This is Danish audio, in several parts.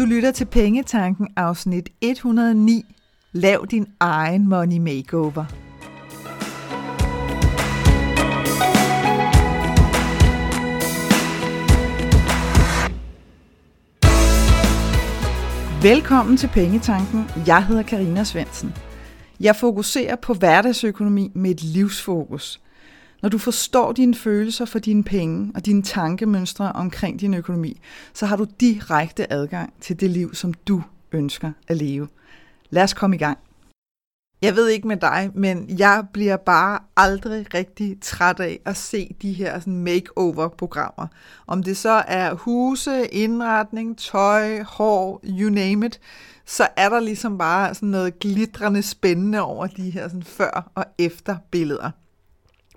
Du lytter til Pengetanken, afsnit 109. Lav din egen Money Makeover. Velkommen til Pengetanken. Jeg hedder Carina Svendsen. Jeg fokuserer på hverdagsøkonomi med et livsfokus. Når du forstår dine følelser for dine penge og dine tankemønstre omkring din økonomi, så har du direkte adgang til det liv, som du ønsker at leve. Lad os komme i gang. Jeg ved ikke med dig, men jeg bliver bare aldrig rigtig træt af at se de her sådan makeover-programmer. Om det så er huse, indretning, tøj, hår, you name it, så er der ligesom bare sådan noget glitrende spændende over de her sådan før- og efter-billeder.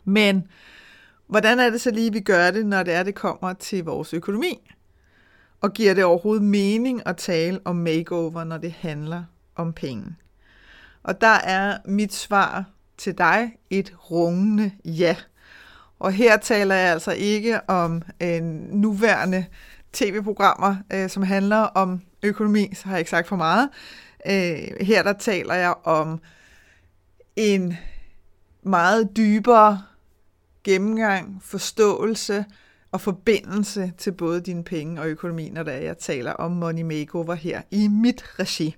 Men hvordan er det så lige, vi gør det, når det kommer til vores økonomi? Og giver det overhovedet mening at tale om makeover, når det handler om penge? Og der er mit svar til dig et rungende ja. Og her taler jeg altså ikke om nuværende tv-programmer, som handler om økonomi, så har jeg ikke sagt for meget. Her der taler jeg om en meget dybere gennemgang, forståelse og forbindelse til både dine penge og økonomi, når jeg taler om Money Makeover her i mit regi.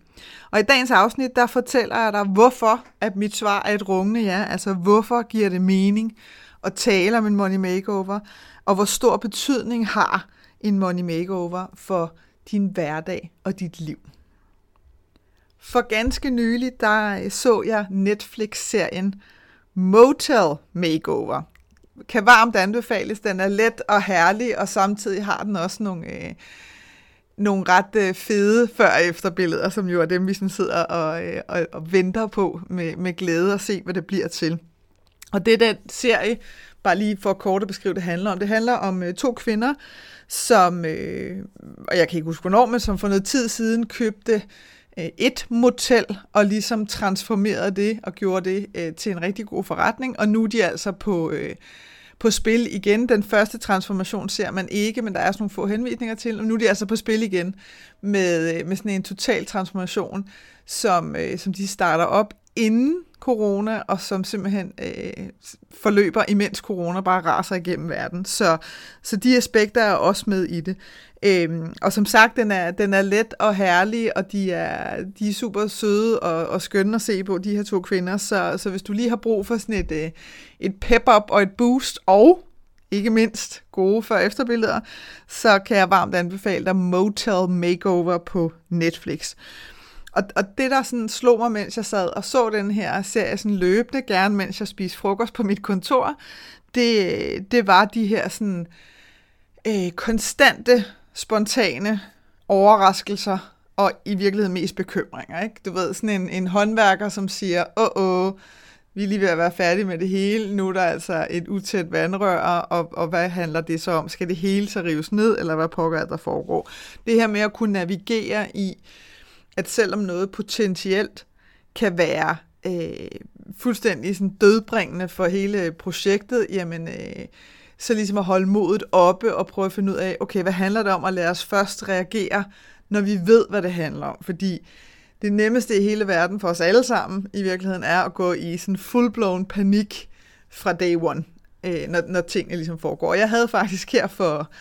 Og i dagens afsnit, der fortæller jeg dig, hvorfor at mit svar er et rungende ja, altså hvorfor giver det mening at tale om en Money Makeover, og hvor stor betydning har en Money Makeover for din hverdag og dit liv. For ganske nylig, der så jeg Netflix-serien Motel Makeover. Kan varmt anbefales, den er let og herlig, og samtidig har den også nogle ret fede før- og efterbilleder, som jo er dem, vi sådan sidder og venter på med glæde og se, hvad det bliver til. Og det er den serie, bare lige for kort at beskrive, det handler om. Det handler om to kvinder, som, og jeg kan ikke huske hvornår, men som for noget tid siden købte et motel og ligesom transformerede det og gjorde det til en rigtig god forretning, og nu er de altså på spil igen. Den første transformation ser man ikke, men der er sådan nogle få henvisninger til, og nu er de altså på spil igen med sådan en total transformation, som de starter op inden corona, og som simpelthen forløber, imens corona bare raser igennem verden. Så de aspekter er også med i det. Og som sagt, den er let og herlig, og de er super søde og skønne at se på, de her to kvinder. Så hvis du lige har brug for sådan et pep-up og et boost, og ikke mindst gode før- og efterbilleder, så kan jeg varmt anbefale dig Motel Makeover på Netflix. Og det, der sådan slog mig, mens jeg sad og så den her serie sådan løbende, gerne mens jeg spiste frokost på mit kontor, det var de her sådan konstante, spontane overraskelser, og i virkeligheden mest bekymringer, ikke? Du ved, sådan en håndværker, som siger, vi er lige ved at være færdige med det hele, nu er der altså et utæt vandrør, og hvad handler det så om? Skal det hele så rives ned, eller hvad pokker der foregår? Det her med at kunne navigere i, at selvom noget potentielt kan være fuldstændig sådan dødbringende for hele projektet, jamen, så ligesom at holde modet oppe og prøve at finde ud af, okay, hvad handler det om, og lad os først reagere, når vi ved, hvad det handler om. Fordi det nemmeste i hele verden for os alle sammen i virkeligheden er at gå i sådan full-blown panik fra day one, når tingene ligesom foregår. Jeg havde faktisk her for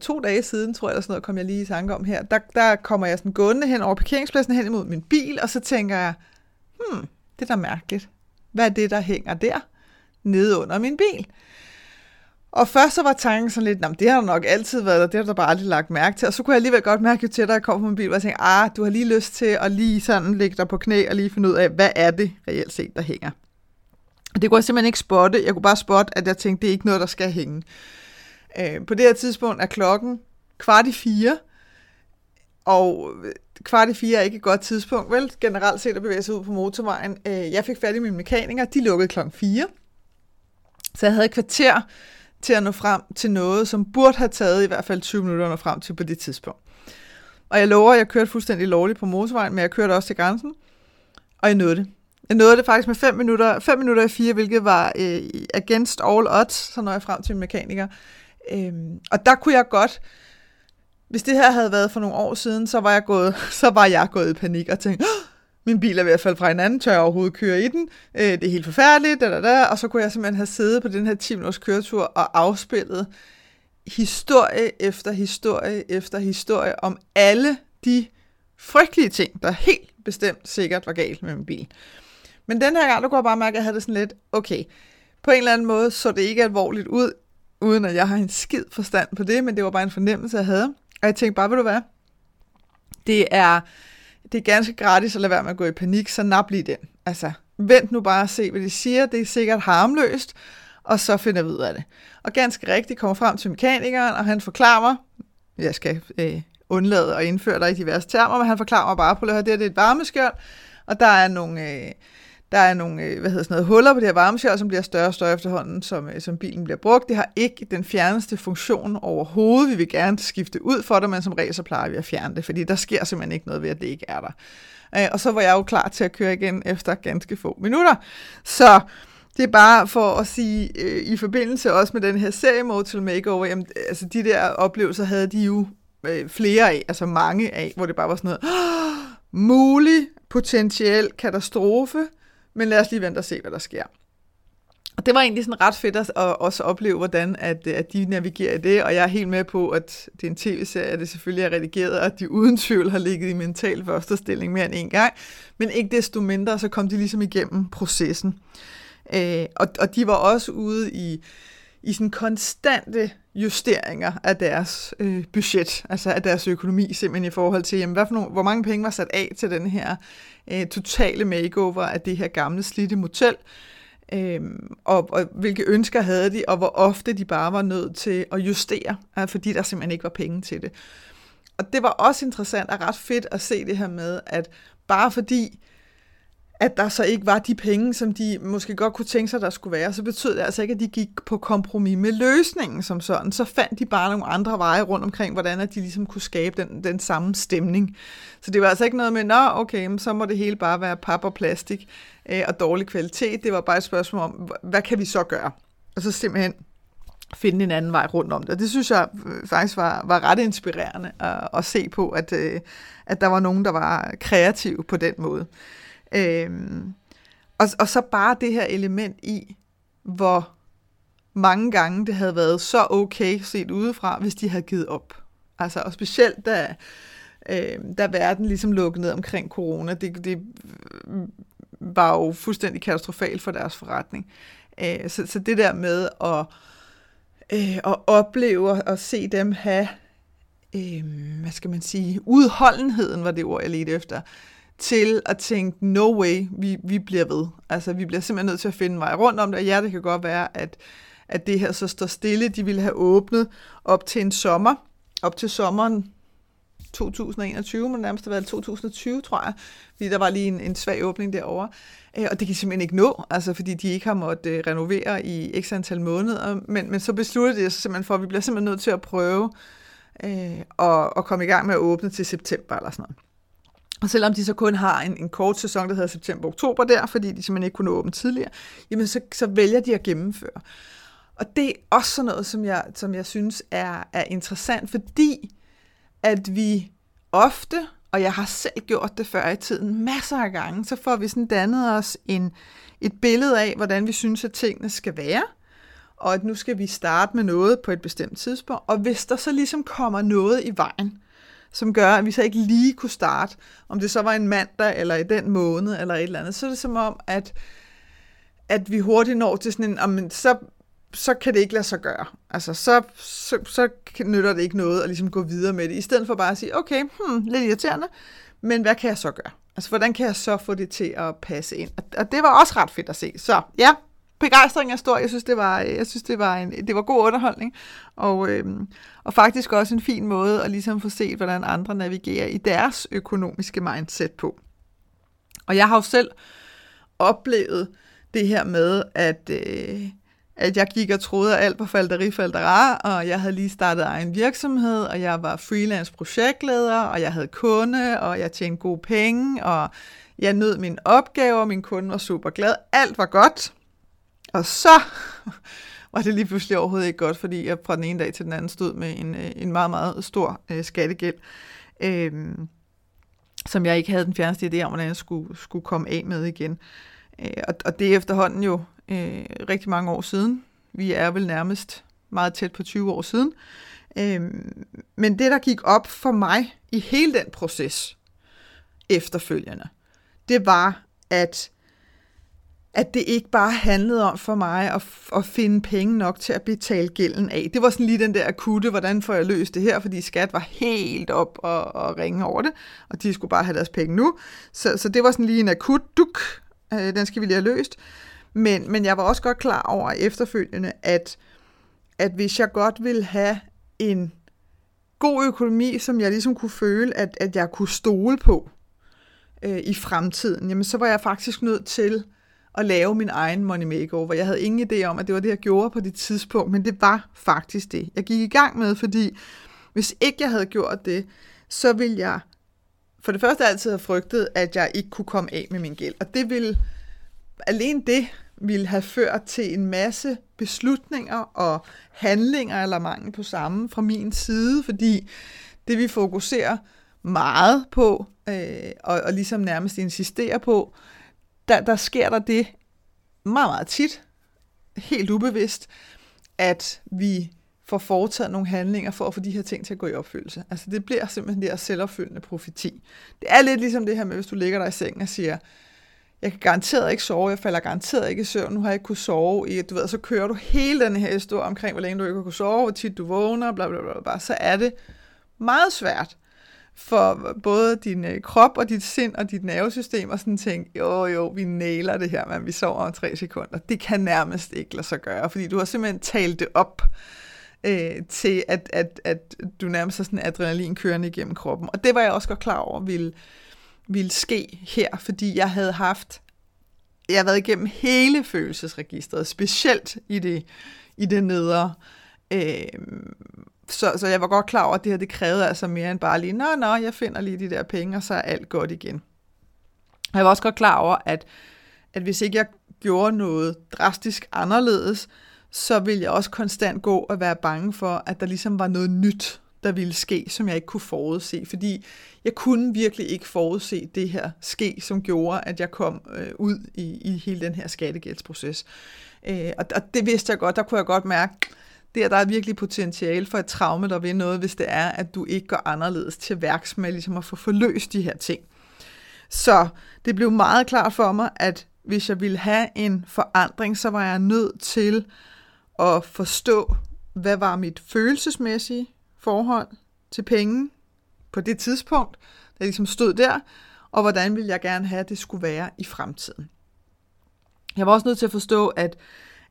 2 dage siden, tror jeg, eller sådan noget, kom jeg lige i tanke om her, der kommer jeg sådan gående hen over parkeringspladsen, hen imod min bil, og så tænker jeg, det er da mærkeligt. Hvad er det, der hænger der, nede under min bil? Og først så var tanken sådan lidt, det har der nok altid været der, det har der bare aldrig lagt mærke til, og så kunne jeg alligevel godt mærke, jo tættere jeg kom på min bil, og jeg tænkte, du har lige lyst til at lige sådan lægge dig på knæ, og lige finde ud af, hvad er det reelt set, der hænger? Og det kunne jeg simpelthen ikke spotte, jeg kunne bare spotte, at jeg tænkte, det er ikke noget, der skal hænge. På det her tidspunkt er klokken 3:45, og 3:45 er ikke et godt tidspunkt, vel? Generelt set at bevæge sig ud på motorvejen. Jeg fik fat i mine mekanikere, de lukkede klokken 4, så jeg havde et kvarter til at nå frem til noget, som burde have taget i hvert fald 20 minutter at nå frem til på det tidspunkt. Og jeg lover, at jeg kørte fuldstændig lovligt på motorvejen, men jeg kørte også til grænsen, og jeg nåede det. Jeg nåede det faktisk med 5 minutter i 4, hvilket var against all odds, så når jeg frem til min mekaniker. Og der kunne jeg godt Hvis det her havde været for nogle år siden, så var jeg gået i panik og tænkte, min bil er ved at falde fra hinanden, tør jeg overhovedet køre i den, det er helt forfærdeligt, og så kunne jeg simpelthen have siddet på den her 10 minutters køretur og afspillet historie efter historie efter historie om alle de frygtelige ting, der helt bestemt sikkert var galt med min bil. Men den her gang, der kunne jeg bare mærke, at jeg havde det sådan lidt, okay, på en eller anden måde så det ikke alvorligt ud, uden at jeg har en skid forstand på det, men det var bare en fornemmelse, jeg havde. Og jeg tænkte bare, ved du hvad, det er ganske gratis at lade være med at gå i panik, så nap lige den. Altså, vent nu bare og se, hvad de siger, det er sikkert harmløst, og så finder vi ud af det. Og ganske rigtigt kommer frem til mekanikeren, og han forklarer mig, jeg skal undlade at indføre dig i diverse termer, men han forklarer mig bare, på at høre, det er et varmeskjold, og der er nogle huller på det her varmeskjold, som bliver større og større efterhånden, som bilen bliver brugt. Det har ikke den fjerneste funktion overhovedet. Vi vil gerne skifte ud for det, men som regel så plejer vi at fjerne det, fordi der sker simpelthen ikke noget ved, at det ikke er der. Og så var jeg jo klar til at køre igen efter ganske få minutter. Så det er bare for at sige, i forbindelse også med den her serie Motel Makeover, jamen, altså de der oplevelser havde de jo flere af, altså mange af, hvor det bare var sådan noget, mulig potentiel katastrofe, men lad os lige vente og se, hvad der sker. Og det var egentlig sådan ret fedt at også opleve, hvordan at de navigerer i det, og jeg er helt med på, at det er en tv-serie, at det selvfølgelig er redigeret, og at de uden tvivl har ligget i mental førstestilling mere end en gang, men ikke desto mindre, så kom de ligesom igennem processen. Og de var også ude i sådan konstante justeringer af deres budget, altså af deres økonomi simpelthen i forhold til, jamen, hvor mange penge var sat af til den her totale makeover af det her gamle slidte motel, og hvilke ønsker havde de, og hvor ofte de bare var nødt til at justere, fordi der simpelthen ikke var penge til det. Og det var også interessant og ret fedt at se det her med, at bare fordi at der så ikke var de penge, som de måske godt kunne tænke sig, der skulle være, så betød det altså ikke, at de gik på kompromis med løsningen som sådan. Så fandt de bare nogle andre veje rundt omkring, hvordan de ligesom kunne skabe den samme stemning. Så det var altså ikke noget med, nå okay, så må det hele bare være pap og plastik og dårlig kvalitet. Det var bare et spørgsmål om, hvad kan vi så gøre? Og så simpelthen finde en anden vej rundt om det. Og det synes jeg faktisk var ret inspirerende at se på, at der var nogen, der var kreative på den måde. Og så bare det her element i, hvor mange gange det havde været så okay set udefra, hvis de havde givet op. Altså, og specielt da verden ligesom lukkede ned omkring corona, det var jo fuldstændig katastrofalt for deres forretning. Så det der med at opleve og se dem have, udholdenheden var det ord, jeg ledte efter, til at tænke, no way, vi bliver ved. Altså, vi bliver simpelthen nødt til at finde en vej rundt om det, og ja, det kan godt være, at det her så står stille. De ville have åbnet op til sommeren 2021, men nærmest har været 2020, tror jeg, fordi der var lige en svag åbning derovre, og det kan simpelthen ikke nå, altså, fordi de ikke har måttet renovere i x antal måneder, men så besluttede de sig simpelthen for, at vi bliver simpelthen nødt til at prøve at komme i gang med at åbne til september eller sådan noget. Og selvom de så kun har en kort sæson, der hedder september-oktober der, fordi de simpelthen ikke kunne åbne tidligere, jamen så vælger de at gennemføre. Og det er også sådan noget, som jeg synes er interessant, fordi at vi ofte, og jeg har selv gjort det før i tiden, masser af gange, så får vi sådan dannet os et billede af, hvordan vi synes, at tingene skal være, og at nu skal vi starte med noget på et bestemt tidspunkt, og hvis der så ligesom kommer noget i vejen, som gør, at vi så ikke lige kunne starte, om det så var en mandag, eller i den måned, eller et eller andet, så er det som om, at vi hurtigt når til sådan en, så kan det ikke lade sig gøre. Altså, så nytter det ikke noget at ligesom gå videre med det, i stedet for bare at sige, okay, lidt irriterende, men hvad kan jeg så gøre? Altså, hvordan kan jeg så få det til at passe ind? Og det var også ret fedt at se. Så ja, begejstringen er stor. Jeg synes, det var god underholdning, og faktisk også en fin måde at ligesom få set, hvordan andre navigerer i deres økonomiske mindset på. Og jeg har jo selv oplevet det her med, at jeg gik og troede, at alt var falderifaldera, og jeg havde lige startet egen virksomhed, og jeg var freelance projektleder, og jeg havde kunde, og jeg tjente gode penge, og jeg nød mine opgaver, min kunde var super glad, alt var godt. Og så var det lige pludselig overhovedet ikke godt, fordi jeg fra den ene dag til den anden stod med en meget, meget stor skattegæld, som jeg ikke havde den fjerneste idé om, hvordan jeg skulle komme af med igen. Og det er efterhånden jo rigtig mange år siden. Vi er vel nærmest meget tæt på 20 år siden. Men det, der gik op for mig i hele den proces efterfølgende, det var, at det ikke bare handlede om for mig at finde penge nok til at betale gælden af. Det var sådan lige den der akutte, hvordan får jeg løst det her, fordi skat var helt op og ringe over det, og de skulle bare have deres penge nu. Så det var sådan lige en akut duk, den skal vi lige have løst. Men jeg var også godt klar over efterfølgende, at hvis jeg godt ville have en god økonomi, som jeg ligesom kunne føle, at jeg kunne stole på i fremtiden, jamen så var jeg faktisk nødt til at lave min egen money makeover. Jeg havde ingen idé om, at det var det, jeg gjorde på det tidspunkt, men det var faktisk det, jeg gik i gang med, fordi hvis ikke jeg havde gjort det, så ville jeg for det første altid have frygtet, at jeg ikke kunne komme af med min gæld, og det ville have ført til en masse beslutninger og handlinger eller mangel på samme fra min side, fordi det vi fokuserer meget på og ligesom nærmest insisterer på, der sker der det meget, meget tit, helt ubevidst, at vi får foretaget nogle handlinger for at få de her ting til at gå i opfyldelse. Altså det bliver simpelthen det her selvopfyldende profeti. Det er lidt ligesom det her med, hvis du ligger dig i sengen og siger, jeg kan garanteret ikke sove, jeg falder garanteret ikke i søvn, nu har jeg ikke kunnet sove, du ved, så kører du hele den her historie omkring, hvor længe du ikke har kunnet sove, hvor tit du vågner, bla bla bla bla, så er det meget svært for både din krop og dit sind og dit nervesystem og sådan tænke, jo, vi nailer det her, men vi sover om 3 sekunder. Det kan nærmest ikke lade sig gøre, fordi du har simpelthen talt det op til, at du nærmest har sådan adrenalin kørende igennem kroppen. Og det var jeg også godt klar over ville ske her, fordi jeg havde været igennem hele følelsesregisteret, specielt i det nedre. Så jeg var godt klar over, at det her, det krævede altså mere end bare lige, nå, jeg finder lige de der penge, og så er alt godt igen. Jeg var også godt klar over, at hvis ikke jeg gjorde noget drastisk anderledes, så ville jeg også konstant gå og være bange for, at der ligesom var noget nyt, der ville ske, som jeg ikke kunne forudse, fordi jeg kunne virkelig ikke forudse det her ske, som gjorde, at jeg kom ud i hele den her skattegældsproces. Og det vidste jeg godt, der kunne jeg godt mærke, der er virkelig potentiale for et traume, der ved noget, hvis det er, at du ikke går anderledes til værks med ligesom at få forløst de her ting. Så det blev meget klart for mig, at hvis jeg ville have en forandring, så var jeg nødt til at forstå, hvad var mit følelsesmæssige forhold til penge på det tidspunkt, der ligesom stod der, og hvordan ville jeg gerne have, at det skulle være i fremtiden. Jeg var også nødt til at forstå,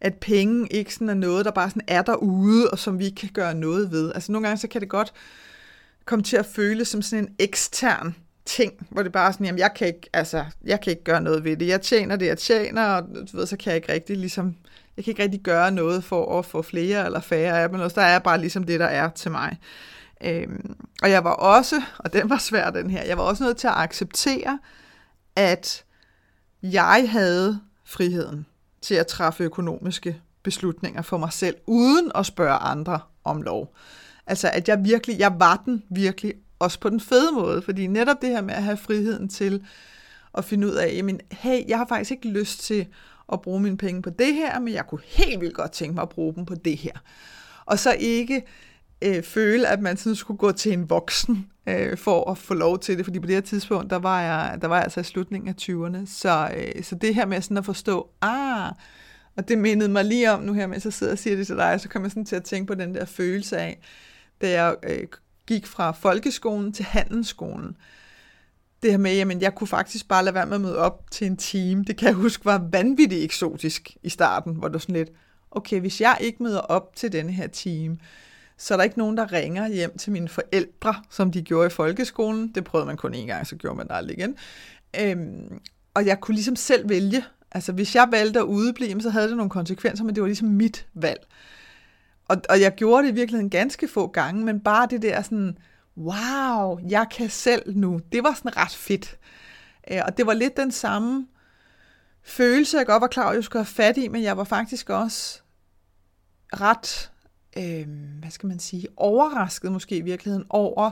at penge ikke sådan er noget, der bare sådan er derude, og som vi ikke kan gøre noget ved. Altså nogle gange, så kan det godt komme til at føles som sådan en ekstern ting, hvor det bare er sådan, jamen jeg kan ikke gøre noget ved det. Jeg tjener det, jeg tjener, og du ved, så kan jeg ikke rigtig ligesom, jeg kan ikke rigtig gøre noget for at få flere eller færre af dem, der er bare ligesom det, der er til mig. Og jeg var også, og den var svær den her, jeg var også nødt til at acceptere, at jeg havde friheden til at træffe økonomiske beslutninger for mig selv, uden at spørge andre om lov. Altså, at jeg var den virkelig, også på den fede måde, fordi netop det her med at have friheden til at finde ud af, jamen, hey, jeg har faktisk ikke lyst til at bruge mine penge på det her, men jeg kunne helt vildt godt tænke mig at bruge dem på det her. Og så ikke føle, at man sådan skulle gå til en voksen for at få lov til det, fordi på det her tidspunkt, der var jeg altså i slutningen af 20'erne, så det her med sådan at forstå, og det mindede mig lige om nu her, mens jeg sidder og siger det til dig, så kom jeg sådan til at tænke på den der følelse af, da jeg gik fra folkeskolen til handelsskolen, det her med, jamen jeg kunne faktisk bare lade være med at møde op til en time, det kan jeg huske var vanvittigt eksotisk i starten, hvor der sådan lidt, okay, hvis jeg ikke møder op til denne her time, så er der ikke nogen, der ringer hjem til mine forældre, som de gjorde i folkeskolen. Det prøvede man kun én gang, så gjorde man det aldrig igen. Og jeg kunne ligesom selv vælge. Altså, hvis jeg valgte at udeblive, så havde det nogle konsekvenser, men det var ligesom mit valg. Og jeg gjorde det i virkeligheden ganske få gange, men bare det der sådan, wow, jeg kan selv nu. Det var sådan ret fedt. Og det var lidt den samme følelse, jeg godt var klar over, at jeg skulle have fat i, men jeg var faktisk også ret, overrasket måske i virkeligheden over,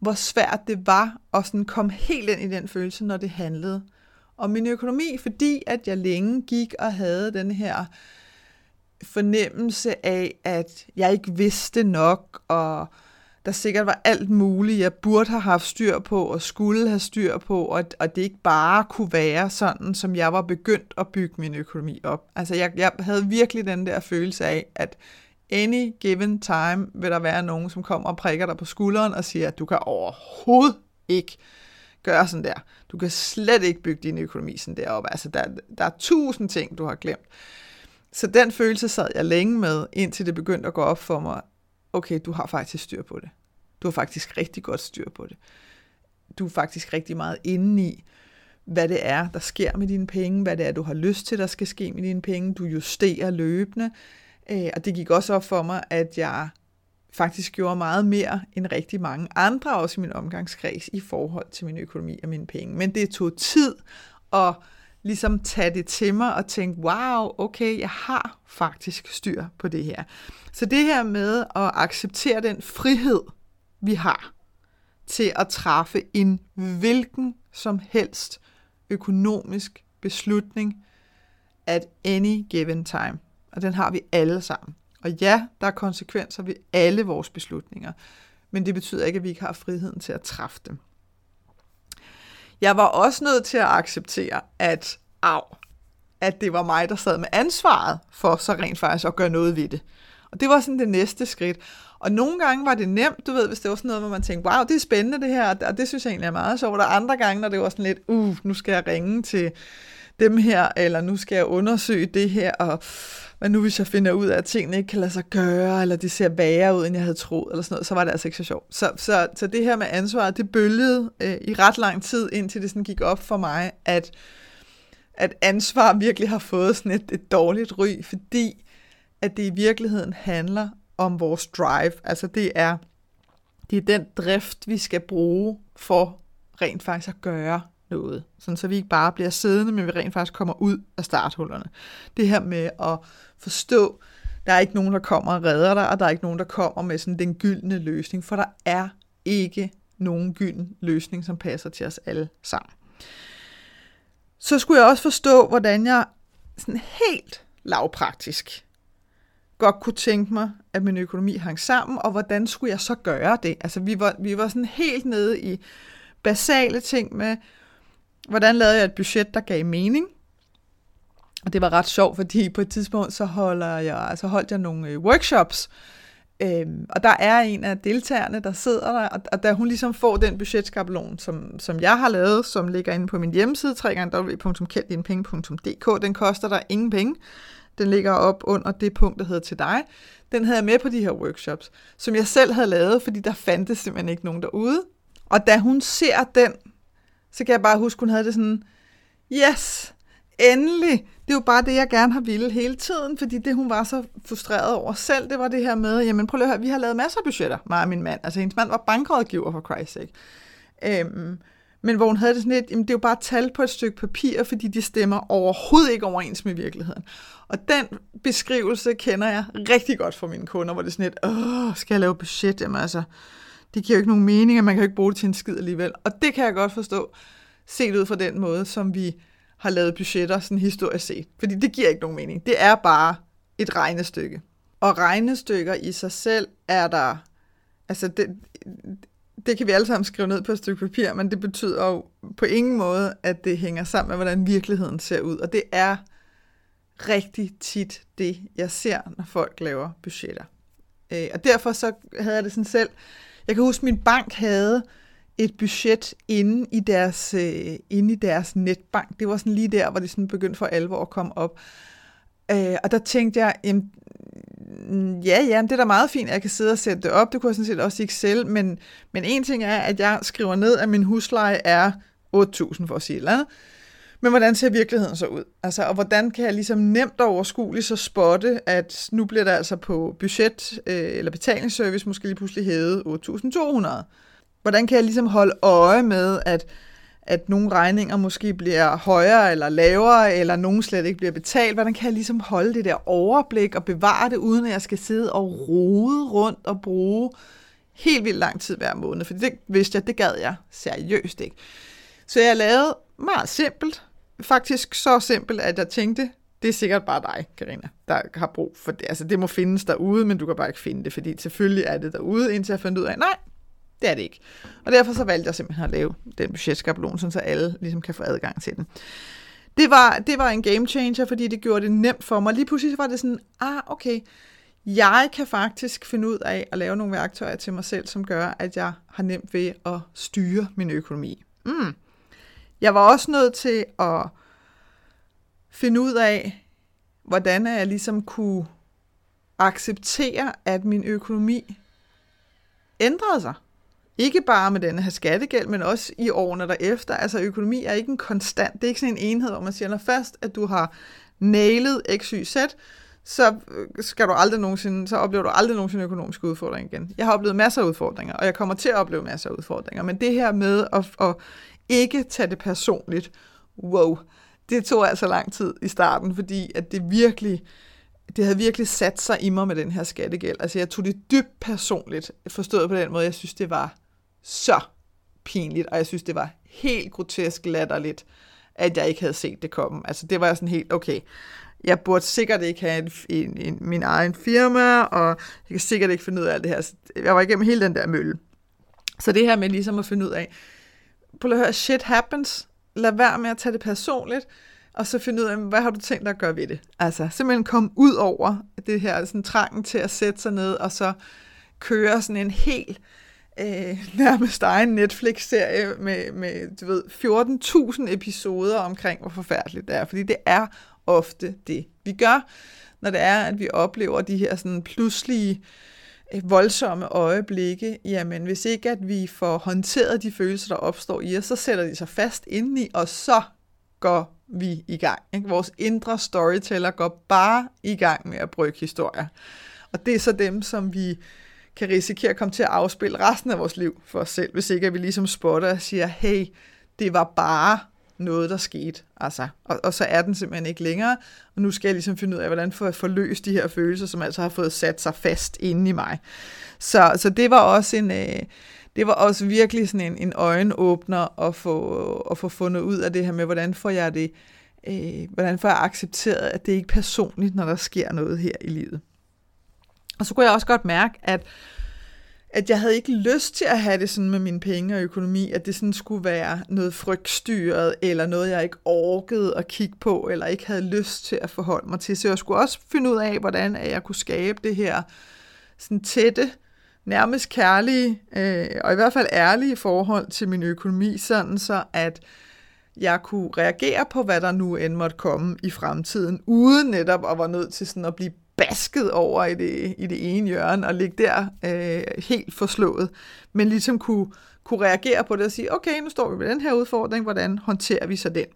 hvor svært det var at sådan komme helt ind i den følelse, når det handlede om min økonomi, fordi at jeg længe gik og havde den her fornemmelse af, at jeg ikke vidste nok, og der sikkert var alt muligt, jeg burde have haft styr på, og skulle have styr på, og det ikke bare kunne være sådan, som jeg var begyndt at bygge min økonomi op. Altså jeg havde virkelig den der følelse af, at any given time vil der være nogen, som kommer og prikker dig på skulderen og siger, at du kan overhovedet ikke gøre sådan der. Du kan slet ikke bygge din økonomi sådan deroppe. Altså der er 1000 ting, du har glemt. Så den følelse sad jeg længe med, indtil det begyndte at gå op for mig. Okay, du har faktisk styr på det. Du har faktisk rigtig godt styr på det. Du er faktisk rigtig meget inde i, hvad det er, der sker med dine penge, hvad det er, du har lyst til, der skal ske med dine penge. Du justerer løbende. Og det gik også op for mig, at jeg faktisk gjorde meget mere end rigtig mange andre, også i min omgangskreds, i forhold til min økonomi og mine penge. Men det tog tid at ligesom tage det til mig og tænke, wow, okay, jeg har faktisk styr på det her. Så det her med at acceptere den frihed, vi har til at træffe en hvilken som helst økonomisk beslutning at any given time. Og den har vi alle sammen. Og ja, der er konsekvenser ved alle vores beslutninger, men det betyder ikke, at vi ikke har friheden til at træffe dem. Jeg var også nødt til at acceptere, at det var mig, der sad med ansvaret for så rent faktisk at gøre noget ved det. Og det var sådan det næste skridt. Og nogle gange var det nemt, du ved, hvis det var sådan noget, hvor man tænkte, wow, det er spændende det her, og det synes jeg egentlig er meget sjovt. Og andre gange, når det var sådan lidt, nu skal jeg ringe til dem her, eller nu skal jeg undersøge det her, og hvad nu hvis jeg finder ud af, at tingene ikke kan lade sig gøre, eller de ser værre ud, end jeg havde troet, eller sådan noget, så var det altså ikke så sjovt. Så det her med ansvaret, det bølgede i ret lang tid, indtil det sådan gik op for mig, at ansvar virkelig har fået sådan et dårligt ry, fordi at det i virkeligheden handler om vores drive. Altså det er den drift, vi skal bruge for rent faktisk at gøre noget, sådan så vi ikke bare bliver siddende, men vi rent faktisk kommer ud af starthullerne. Det her med at forstå, der er ikke nogen, der kommer og redder dig, og der er ikke nogen, der kommer med sådan den gyldne løsning, for der er ikke nogen gylden løsning, som passer til os alle sammen. Så skulle jeg også forstå, hvordan jeg sådan helt lavpraktisk godt kunne tænke mig, at min økonomi hang sammen, og hvordan skulle jeg så gøre det? Altså vi var sådan helt nede i basale ting med, hvordan lavede jeg et budget, der gav mening? Og det var ret sjovt, fordi på et tidspunkt holdt jeg nogle workshops. Og der er en af deltagerne, der sidder der, og da hun ligesom får den budgetskabelon, som jeg har lavet, som ligger inde på min hjemmeside, www.kenddinepenge.dk, den koster der ingen penge. Den ligger op under det punkt, der hedder til dig. Den havde jeg med på de her workshops, som jeg selv havde lavet, fordi der fandtes simpelthen ikke nogen derude. Og da hun ser den, så kan jeg bare huske, hun havde det sådan, yes, endelig. Det er jo bare det, jeg gerne har ville hele tiden, fordi det, hun var så frustreret over selv, det var det her med, jamen prøv lige at høre, vi har lavet masser af budgetter, mig og min mand. Altså hendes mand var bankrådgiver for Christ's sake. Men hvor hun havde det sådan lidt, jamen det er jo bare tal på et stykke papir, fordi de stemmer overhovedet ikke overens med virkeligheden. Og den beskrivelse kender jeg rigtig godt fra mine kunder, hvor det er sådan lidt, skal jeg lave budget? Jamen altså, det giver jo ikke nogen mening, og man kan jo ikke bruge det til en skid alligevel. Og det kan jeg godt forstå, set ud fra den måde, som vi har lavet budgetter sådan historisk set. Fordi det giver ikke nogen mening. Det er bare et regnestykke. Og regnestykker i sig selv er der... Altså, det kan vi alle sammen skrive ned på et stykke papir, men det betyder jo på ingen måde, at det hænger sammen med, hvordan virkeligheden ser ud. Og det er rigtig tit det, jeg ser, når folk laver budgetter. Og derfor så havde jeg det sådan selv... Jeg kan huske, at min bank havde et budget inde i deres netbank. Det var sådan lige der, hvor det sådan begyndte for alvor at komme op. Og der tænkte jeg, ja, det er da meget fint, at jeg kan sidde og sætte det op. Det kunne jeg sådan set også i Excel. Men en ting er, at jeg skriver ned, at min husleje er 8.000 for at sige et eller andet. Men hvordan ser virkeligheden så ud? Altså, og hvordan kan jeg ligesom nemt og overskueligt så spotte, at nu bliver der altså på budget eller betalingsservice måske lige pludselig hævet 8.200? Hvordan kan jeg ligesom holde øje med, at, at nogle regninger måske bliver højere eller lavere, eller nogen slet ikke bliver betalt. Hvordan kan jeg ligesom holde det der overblik og bevare det, uden at jeg skal sidde og rode rundt og bruge helt vildt lang tid hver måned? For det vidste jeg, det gad jeg seriøst ikke. Så jeg lavede meget simpelt. Faktisk så simpelt, at jeg tænkte, det er sikkert bare dig, Carina, der har brug for det. Altså det må findes derude, men du kan bare ikke finde det, fordi selvfølgelig er det derude, indtil jeg fandt ud af, nej, det er det ikke. Og derfor så valgte jeg simpelthen at lave den budgetskabelon, så alle ligesom kan få adgang til den. Det var en game changer, fordi det gjorde det nemt for mig. Lige pludselig var det sådan, okay, jeg kan faktisk finde ud af at lave nogle værktøjer til mig selv, som gør, at jeg har nemt ved at styre min økonomi. Jeg var også nødt til at finde ud af, hvordan jeg ligesom kunne acceptere, at min økonomi ændrede sig. Ikke bare med denne her skattegæld, men også i årene derefter. Altså økonomi er ikke en konstant, det er ikke sådan en enhed, hvor man siger, når først, at du har nailet XYZ, så oplever du aldrig nogensinde økonomiske udfordringer igen. Jeg har oplevet masser af udfordringer, og jeg kommer til at opleve masser af udfordringer, men det her med at ikke tage det personligt, det tog altså lang tid i starten, fordi at det havde virkelig sat sig i mig med den her skattegæld. Altså jeg tog det dybt personligt, forstået på den måde. Jeg synes, det var så pinligt, og jeg synes, det var helt grotesk latterligt, at jeg ikke havde set det komme. Altså det var sådan helt, okay, jeg burde sikkert ikke have min egen firma, og jeg kan sikkert ikke finde ud af alt det her. Jeg var igennem hele den der mølle. Så det her med ligesom at finde ud af, prøv at høre, shit happens, lad være med at tage det personligt, og så finde ud af, hvad har du tænkt dig at gøre ved det? Altså, simpelthen komme ud over det her sådan, trangen til at sætte sig ned, og så køre sådan en helt nærmest egen Netflix-serie med 14.000 episoder omkring, hvor forfærdeligt det er. Fordi det er ofte det, vi gør, når det er, at vi oplever de her sådan, pludselige, voldsomme øjeblikke. Jamen, hvis ikke at vi får håndteret de følelser, der opstår i os, så sætter de sig fast indeni, og så går vi i gang. Ikke? Vores indre storyteller går bare i gang med at brygge historier. Og det er så dem, som vi kan risikere at komme til at afspille resten af vores liv for os selv, hvis ikke at vi ligesom spotter og siger, hey, det var bare noget, der skete. Altså, og så er den simpelthen ikke længere, og nu skal jeg ligesom finde ud af, hvordan får jeg forløst de her følelser, som altså har fået sat sig fast inde i mig. Så det var også det var også virkelig sådan en øjenåbner at få fundet ud af det her med, hvordan får jeg accepteret, at det ikke er personligt, når der sker noget her i livet. Og så kunne jeg også godt mærke, at jeg havde ikke lyst til at have det sådan med mine penge og økonomi, at det sådan skulle være noget frygtstyret, eller noget, jeg ikke orkede at kigge på, eller ikke havde lyst til at forholde mig til. Så jeg skulle også finde ud af, hvordan jeg kunne skabe det her sådan tætte, nærmest kærlige, og i hvert fald ærlige forhold til min økonomi, sådan så at jeg kunne reagere på, hvad der nu end måtte komme i fremtiden, uden netop at være nødt til sådan at blive basket over i det ene hjørne og ligge der helt forslået, men ligesom kunne reagere på det og sige, okay, nu står vi med den her udfordring, hvordan håndterer vi så den?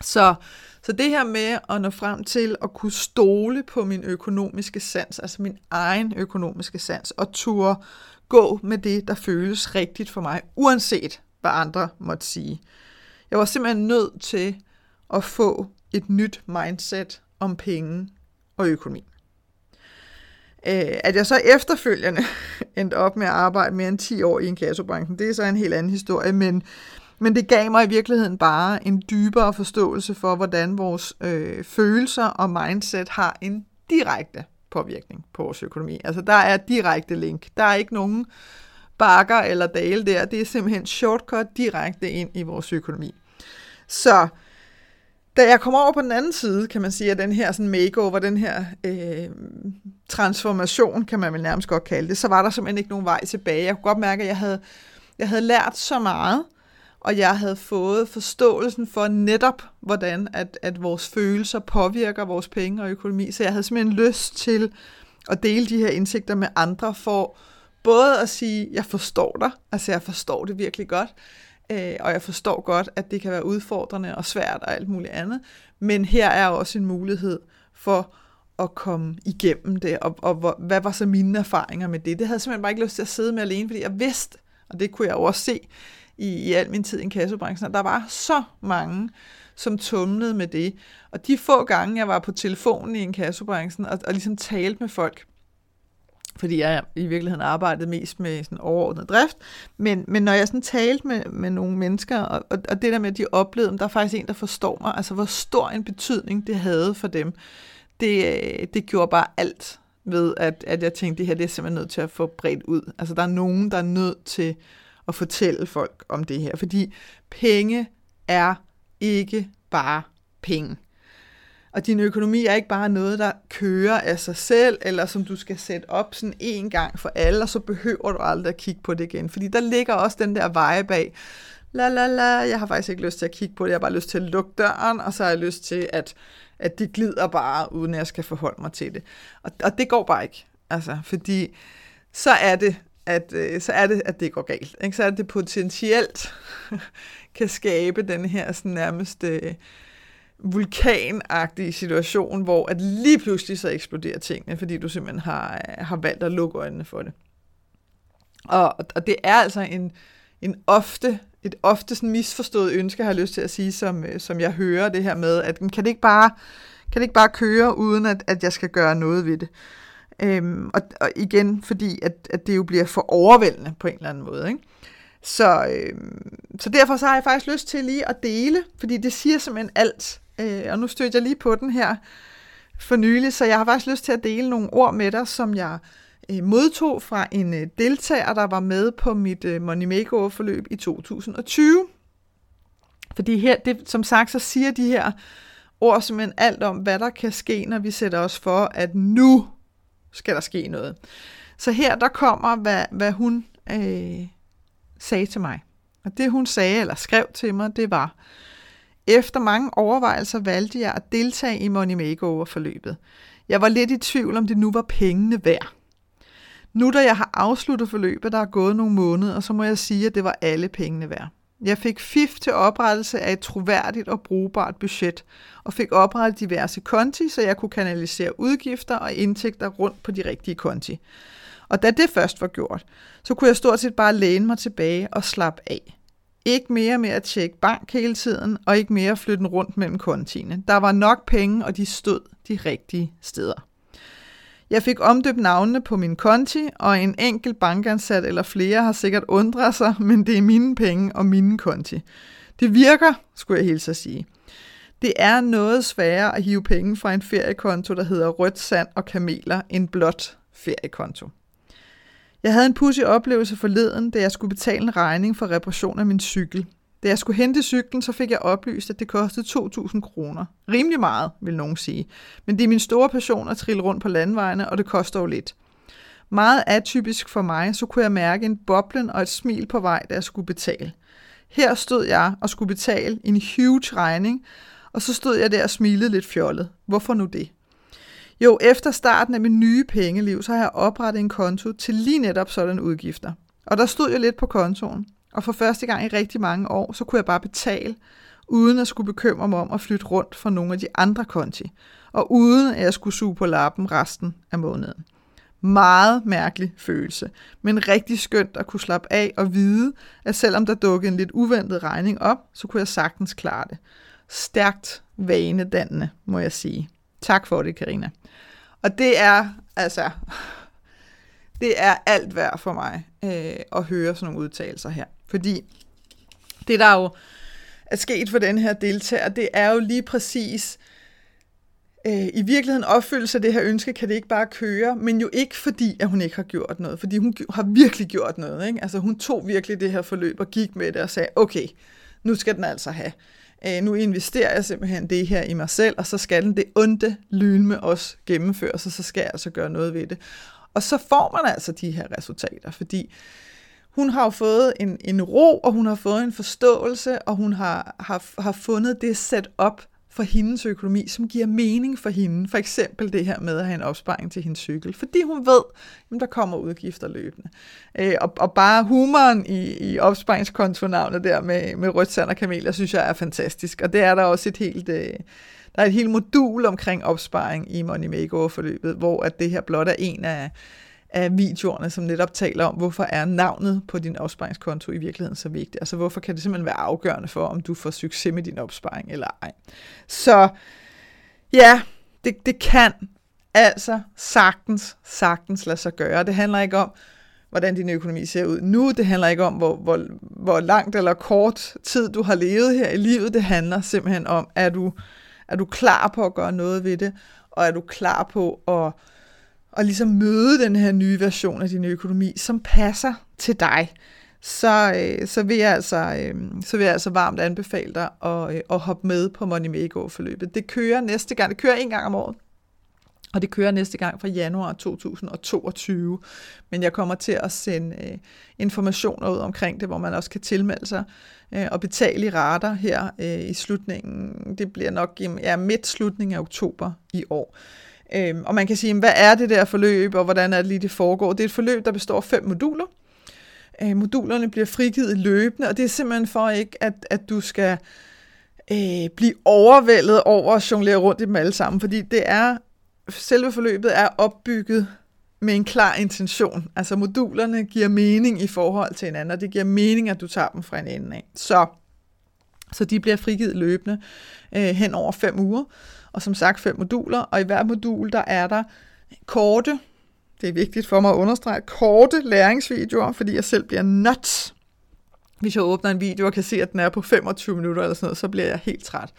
Så det her med at nå frem til at kunne stole på min økonomiske sans, altså min egen økonomiske sans, og turde gå med det, der føles rigtigt for mig, uanset hvad andre måtte sige. Jeg var simpelthen nødt til at få et nyt mindset om penge og økonomi. At jeg så efterfølgende endte op med at arbejde mere end 10 år i inkassobranchen, det er så en helt anden historie, men det gav mig i virkeligheden bare en dybere forståelse for, hvordan vores følelser og mindset har en direkte påvirkning på vores økonomi. Altså der er direkte link. Der er ikke nogen bakker eller dale der. Det er simpelthen shortcut direkte ind i vores økonomi. Så da jeg kom over på den anden side, kan man sige, at den her sådan makeover, den her transformation, kan man vel nærmest godt kalde det, så var der simpelthen ikke nogen vej tilbage. Jeg kunne godt mærke, at jeg havde lært så meget, og jeg havde fået forståelsen for netop, hvordan at vores følelser påvirker vores penge og økonomi. Så jeg havde simpelthen lyst til at dele de her indsigter med andre, for både at sige, jeg forstår dig, altså jeg forstår det virkelig godt, og jeg forstår godt, at det kan være udfordrende og svært og alt muligt andet, men her er også en mulighed for at komme igennem det, og hvad var så mine erfaringer med det? Det havde jeg simpelthen bare ikke lyst til at sidde med alene, fordi jeg vidste, og det kunne jeg også se, i al min tid i inkassobranchen, og der var så mange, som tumlede med det. Og de få gange, jeg var på telefonen i inkassobranchen og ligesom talte med folk, fordi jeg i virkeligheden arbejdede mest med sådan overordnet drift, men når jeg sådan talte med nogle mennesker, og det der med, at de oplevede dem, der er faktisk en, der forstår mig, altså hvor stor en betydning det havde for dem, det gjorde bare alt ved, at jeg tænkte, det her det er simpelthen nødt til at få bredt ud. Altså der er nogen, der er nødt til at fortælle folk om det her, fordi penge er ikke bare penge. Og din økonomi er ikke bare noget, der kører af sig selv, eller som du skal sætte op sådan en gang for alle, og så behøver du aldrig at kigge på det igen. Fordi der ligger også den der veje bag. Jeg har faktisk ikke lyst til at kigge på det, jeg har bare lyst til at lukke døren, og så har jeg lyst til, at det glider bare, uden at jeg skal forholde mig til det. Og det går bare ikke. Altså, fordi så er det, at det går galt. Ikke? Så er det potentielt kan skabe den her sådan nærmest vulkanagtige situation, hvor at lige pludselig så eksploderer tingene, fordi du simpelthen har valgt at lukke øjnene for det. Og det er altså et ofte sådan misforstået ønske, har jeg lyst til at sige, som jeg hører det her med, at kan det ikke bare køre, uden at jeg skal gøre noget ved det. Og igen, fordi at det jo bliver for overvældende på en eller anden måde, ikke? Så derfor så har jeg faktisk lyst til lige at dele, fordi det siger simpelthen alt, og nu støtter jeg lige på den her for nylig, så jeg har faktisk lyst til at dele nogle ord med dig, som jeg modtog fra en deltager, der var med på mit Money Makeover forløb i 2020. Fordi her, det, som sagt, så siger de her ord simpelthen alt om, hvad der kan ske, når vi sætter os for, at nu skal der ske noget. Så her der kommer, hvad hun sagde til mig. Og det hun sagde eller skrev til mig, det var: efter mange overvejelser valgte jeg at deltage i Money Makeover forløbet. Jeg var lidt i tvivl om det nu var pengene værd. Nu da jeg har afsluttet forløbet, der er gået nogle måneder, så må jeg sige, at det var alle pengene værd. Jeg fik fif til oprettelse af et troværdigt og brugbart budget, og fik oprettet diverse konti, så jeg kunne kanalisere udgifter og indtægter rundt på de rigtige konti. Og da det først var gjort, så kunne jeg stort set bare læne mig tilbage og slappe af. Ikke mere med at tjekke bank hele tiden, og ikke mere at flytte rundt mellem kontiene. Der var nok penge, og de stod de rigtige steder. Jeg fik omdøbt navnene på min konti, og en enkelt bankansat eller flere har sikkert undret sig, men det er mine penge og mine konti. Det virker, skulle jeg hilse at sige. Det er noget sværere at hive penge fra en feriekonto, der hedder rødt sand og kameler, end blot feriekonto. Jeg havde en pudsig oplevelse forleden, da jeg skulle betale en regning for reparation af min cykel. Da jeg skulle hente cyklen, så fik jeg oplyst, at det kostede 2.000 kroner. Rimelig meget, vil nogen sige. Men det er min store passion at trille rundt på landevejene, og det koster jo lidt. Meget atypisk for mig, så kunne jeg mærke en boblen og et smil på vej, da jeg skulle betale. Her stod jeg og skulle betale en huge regning, og så stod jeg der og smilede lidt fjollet. Hvorfor nu det? Jo, efter starten af mit nye pengeliv, så har jeg oprettet en konto til lige netop sådanne udgifter. Og der stod jeg lidt på kontoen, og for første gang i rigtig mange år, så kunne jeg bare betale, uden at skulle bekymre mig om at flytte rundt fra nogle af de andre konti, og uden at jeg skulle suge på lappen resten af måneden. Meget mærkelig følelse, men rigtig skønt at kunne slappe af og vide, at selvom der dukkede en lidt uventet regning op, så kunne jeg sagtens klare det. Stærkt vanedannende, må jeg sige. Tak for det, Carina. Og det er alt værd for mig at høre sådan nogle udtalelser her. Fordi det, der jo er sket for den her deltager, det er jo lige præcis i virkeligheden opfyldelse af det her ønske, kan det ikke bare køre, men jo ikke fordi, at hun ikke har gjort noget. Fordi hun har virkelig gjort noget. Ikke? Altså, hun tog virkelig det her forløb og gik med det og sagde, okay, nu skal den altså have. Nu investerer jeg simpelthen det her i mig selv, og så skal den det onde lynme også gennemføres, og så skal jeg altså gøre noget ved det. Og så får man altså de her resultater, fordi hun har jo fået en ro, og hun har fået en forståelse, og hun har fundet det setup for hendes økonomi, som giver mening for hende. For eksempel det her med at have en opsparing til hendes cykel, fordi hun ved, at der kommer udgifter løbende. Og bare humoren i opsparingskontonavnet der med rødt sand og kameler, synes jeg er fantastisk. Og det er der også et helt modul omkring opsparing i Money Makeover-forløbet, hvor at det her blot er en af af videoerne, som netop taler om, hvorfor er navnet på din opsparingskonto i virkeligheden så vigtigt? Altså hvorfor kan det simpelthen være afgørende for, om du får succes med din opsparing eller ej? Så ja, det kan altså sagtens lade sig gøre. Det handler ikke om, hvordan din økonomi ser ud nu. Det handler ikke om, hvor langt eller kort tid du har levet her i livet. Det handler simpelthen om, er du klar på at gøre noget ved det, og er du klar på at ligesom møde den her nye version af din økonomi, som passer til dig, så vil jeg altså varmt anbefale dig at hoppe med på Money Makeover-forløbet. Det kører en gang om året, og det kører næste gang fra januar 2022. Men jeg kommer til at sende informationer ud omkring det, hvor man også kan tilmelde sig og betale i rater her i slutningen. Det bliver nok midt-slutningen af oktober i år. Og man kan sige, hvad er det der forløb, og hvordan er det lige det foregår? Det er et forløb, der består af 5 moduler. Modulerne bliver frigivet løbende, og det er simpelthen for ikke, at du skal blive overvældet over at jonglere rundt i dem alle sammen, fordi selve forløbet er opbygget med en klar intention. Altså modulerne giver mening i forhold til hinanden, og det giver mening, at du tager dem fra en ende af. Så de bliver frigivet løbende hen over 5 uger, og som sagt 5 moduler, og i hver modul der er der korte, det er vigtigt for mig at understrege, korte læringsvideoer, fordi jeg selv bliver nuts. Hvis jeg åbner en video og kan se, at den er på 25 minutter eller sådan noget, så bliver jeg helt træt.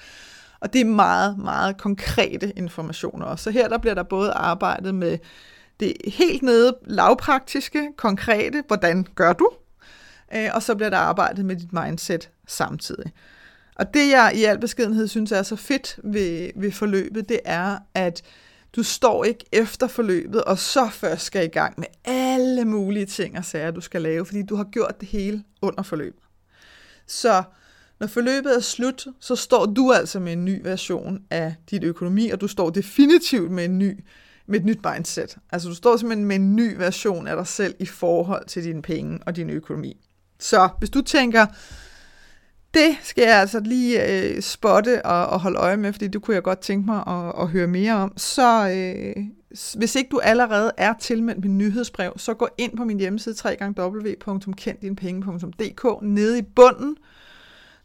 Og det er meget, meget konkrete informationer også. Så her der bliver der både arbejdet med det helt nede lavpraktiske, konkrete, hvordan gør du? Og så bliver der arbejdet med dit mindset samtidig. Og det jeg i al beskedenhed synes er så fedt ved forløbet, det er, at du står ikke efter forløbet, og så først skal i gang med alle mulige ting og sager, du skal lave, fordi du har gjort det hele under forløbet. Så når forløbet er slut, så står du altså med en ny version af dit økonomi, og du står definitivt med et nyt mindset. Altså du står simpelthen med en ny version af dig selv i forhold til dine penge og din økonomi. Så hvis du tænker, det skal jeg altså lige spotte og holde øje med, fordi det kunne jeg godt tænke mig at høre mere om. Så hvis ikke du allerede er tilmeldt min nyhedsbrev, så gå ind på min hjemmeside www.kenddinepenge.dk. Nede i bunden,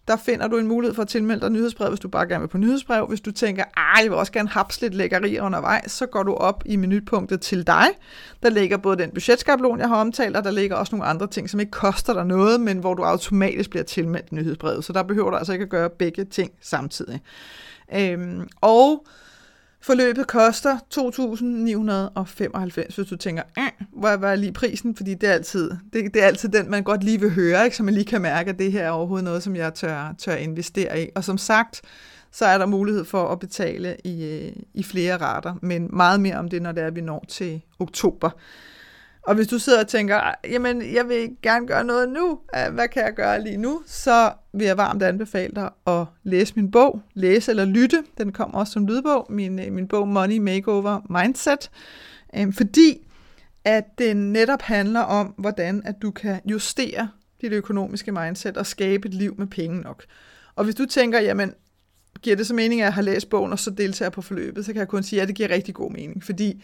der finder du en mulighed for at tilmelde dig nyhedsbrev, hvis du bare gerne vil på nyhedsbrev. Hvis du tænker, jeg vil også gerne hapse lidt lækkerier undervejs, så går du op i menupunktet til dig. Der ligger både den budgetskabelon, jeg har omtalt, og der ligger også nogle andre ting, som ikke koster dig noget, men hvor du automatisk bliver tilmeldt nyhedsbrevet. Så der behøver du altså ikke at gøre begge ting samtidig. Og forløbet koster 2.995, hvis du tænker, hvor er lige prisen? Fordi det er altid, det er altid den, man godt lige vil høre, ikke? Så man lige kan mærke, at det her er overhovedet noget, som jeg tør investere i. Og som sagt, så er der mulighed for at betale i flere rater, men meget mere om det, når det er, vi når til oktober. Og hvis du sidder og tænker, jamen jeg vil gerne gøre noget nu, hvad kan jeg gøre lige nu? Så vil jeg varmt anbefale dig at læse min bog, læse eller lytte. Den kommer også som lydbog, min bog Money Makeover Mindset. Fordi at det netop handler om, hvordan at du kan justere dit økonomiske mindset og skabe et liv med penge nok. Og hvis du tænker, jamen giver det så mening, at jeg har læst bogen og så deltager på forløbet, så kan jeg kun sige, at det giver rigtig god mening, fordi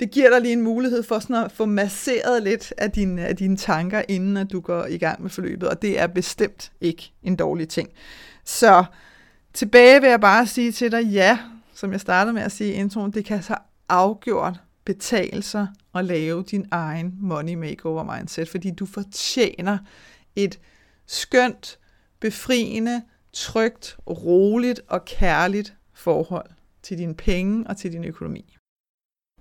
det giver dig lige en mulighed for sådan at få masseret lidt af dine tanker, inden at du går i gang med forløbet, og det er bestemt ikke en dårlig ting. Så tilbage vil jeg bare sige til dig, ja, som jeg startede med at sige i introen, det kan så afgjort betale sig at lave din egen money makeover mindset, fordi du fortjener et skønt, befriende, trygt, roligt og kærligt forhold til dine penge og til din økonomi.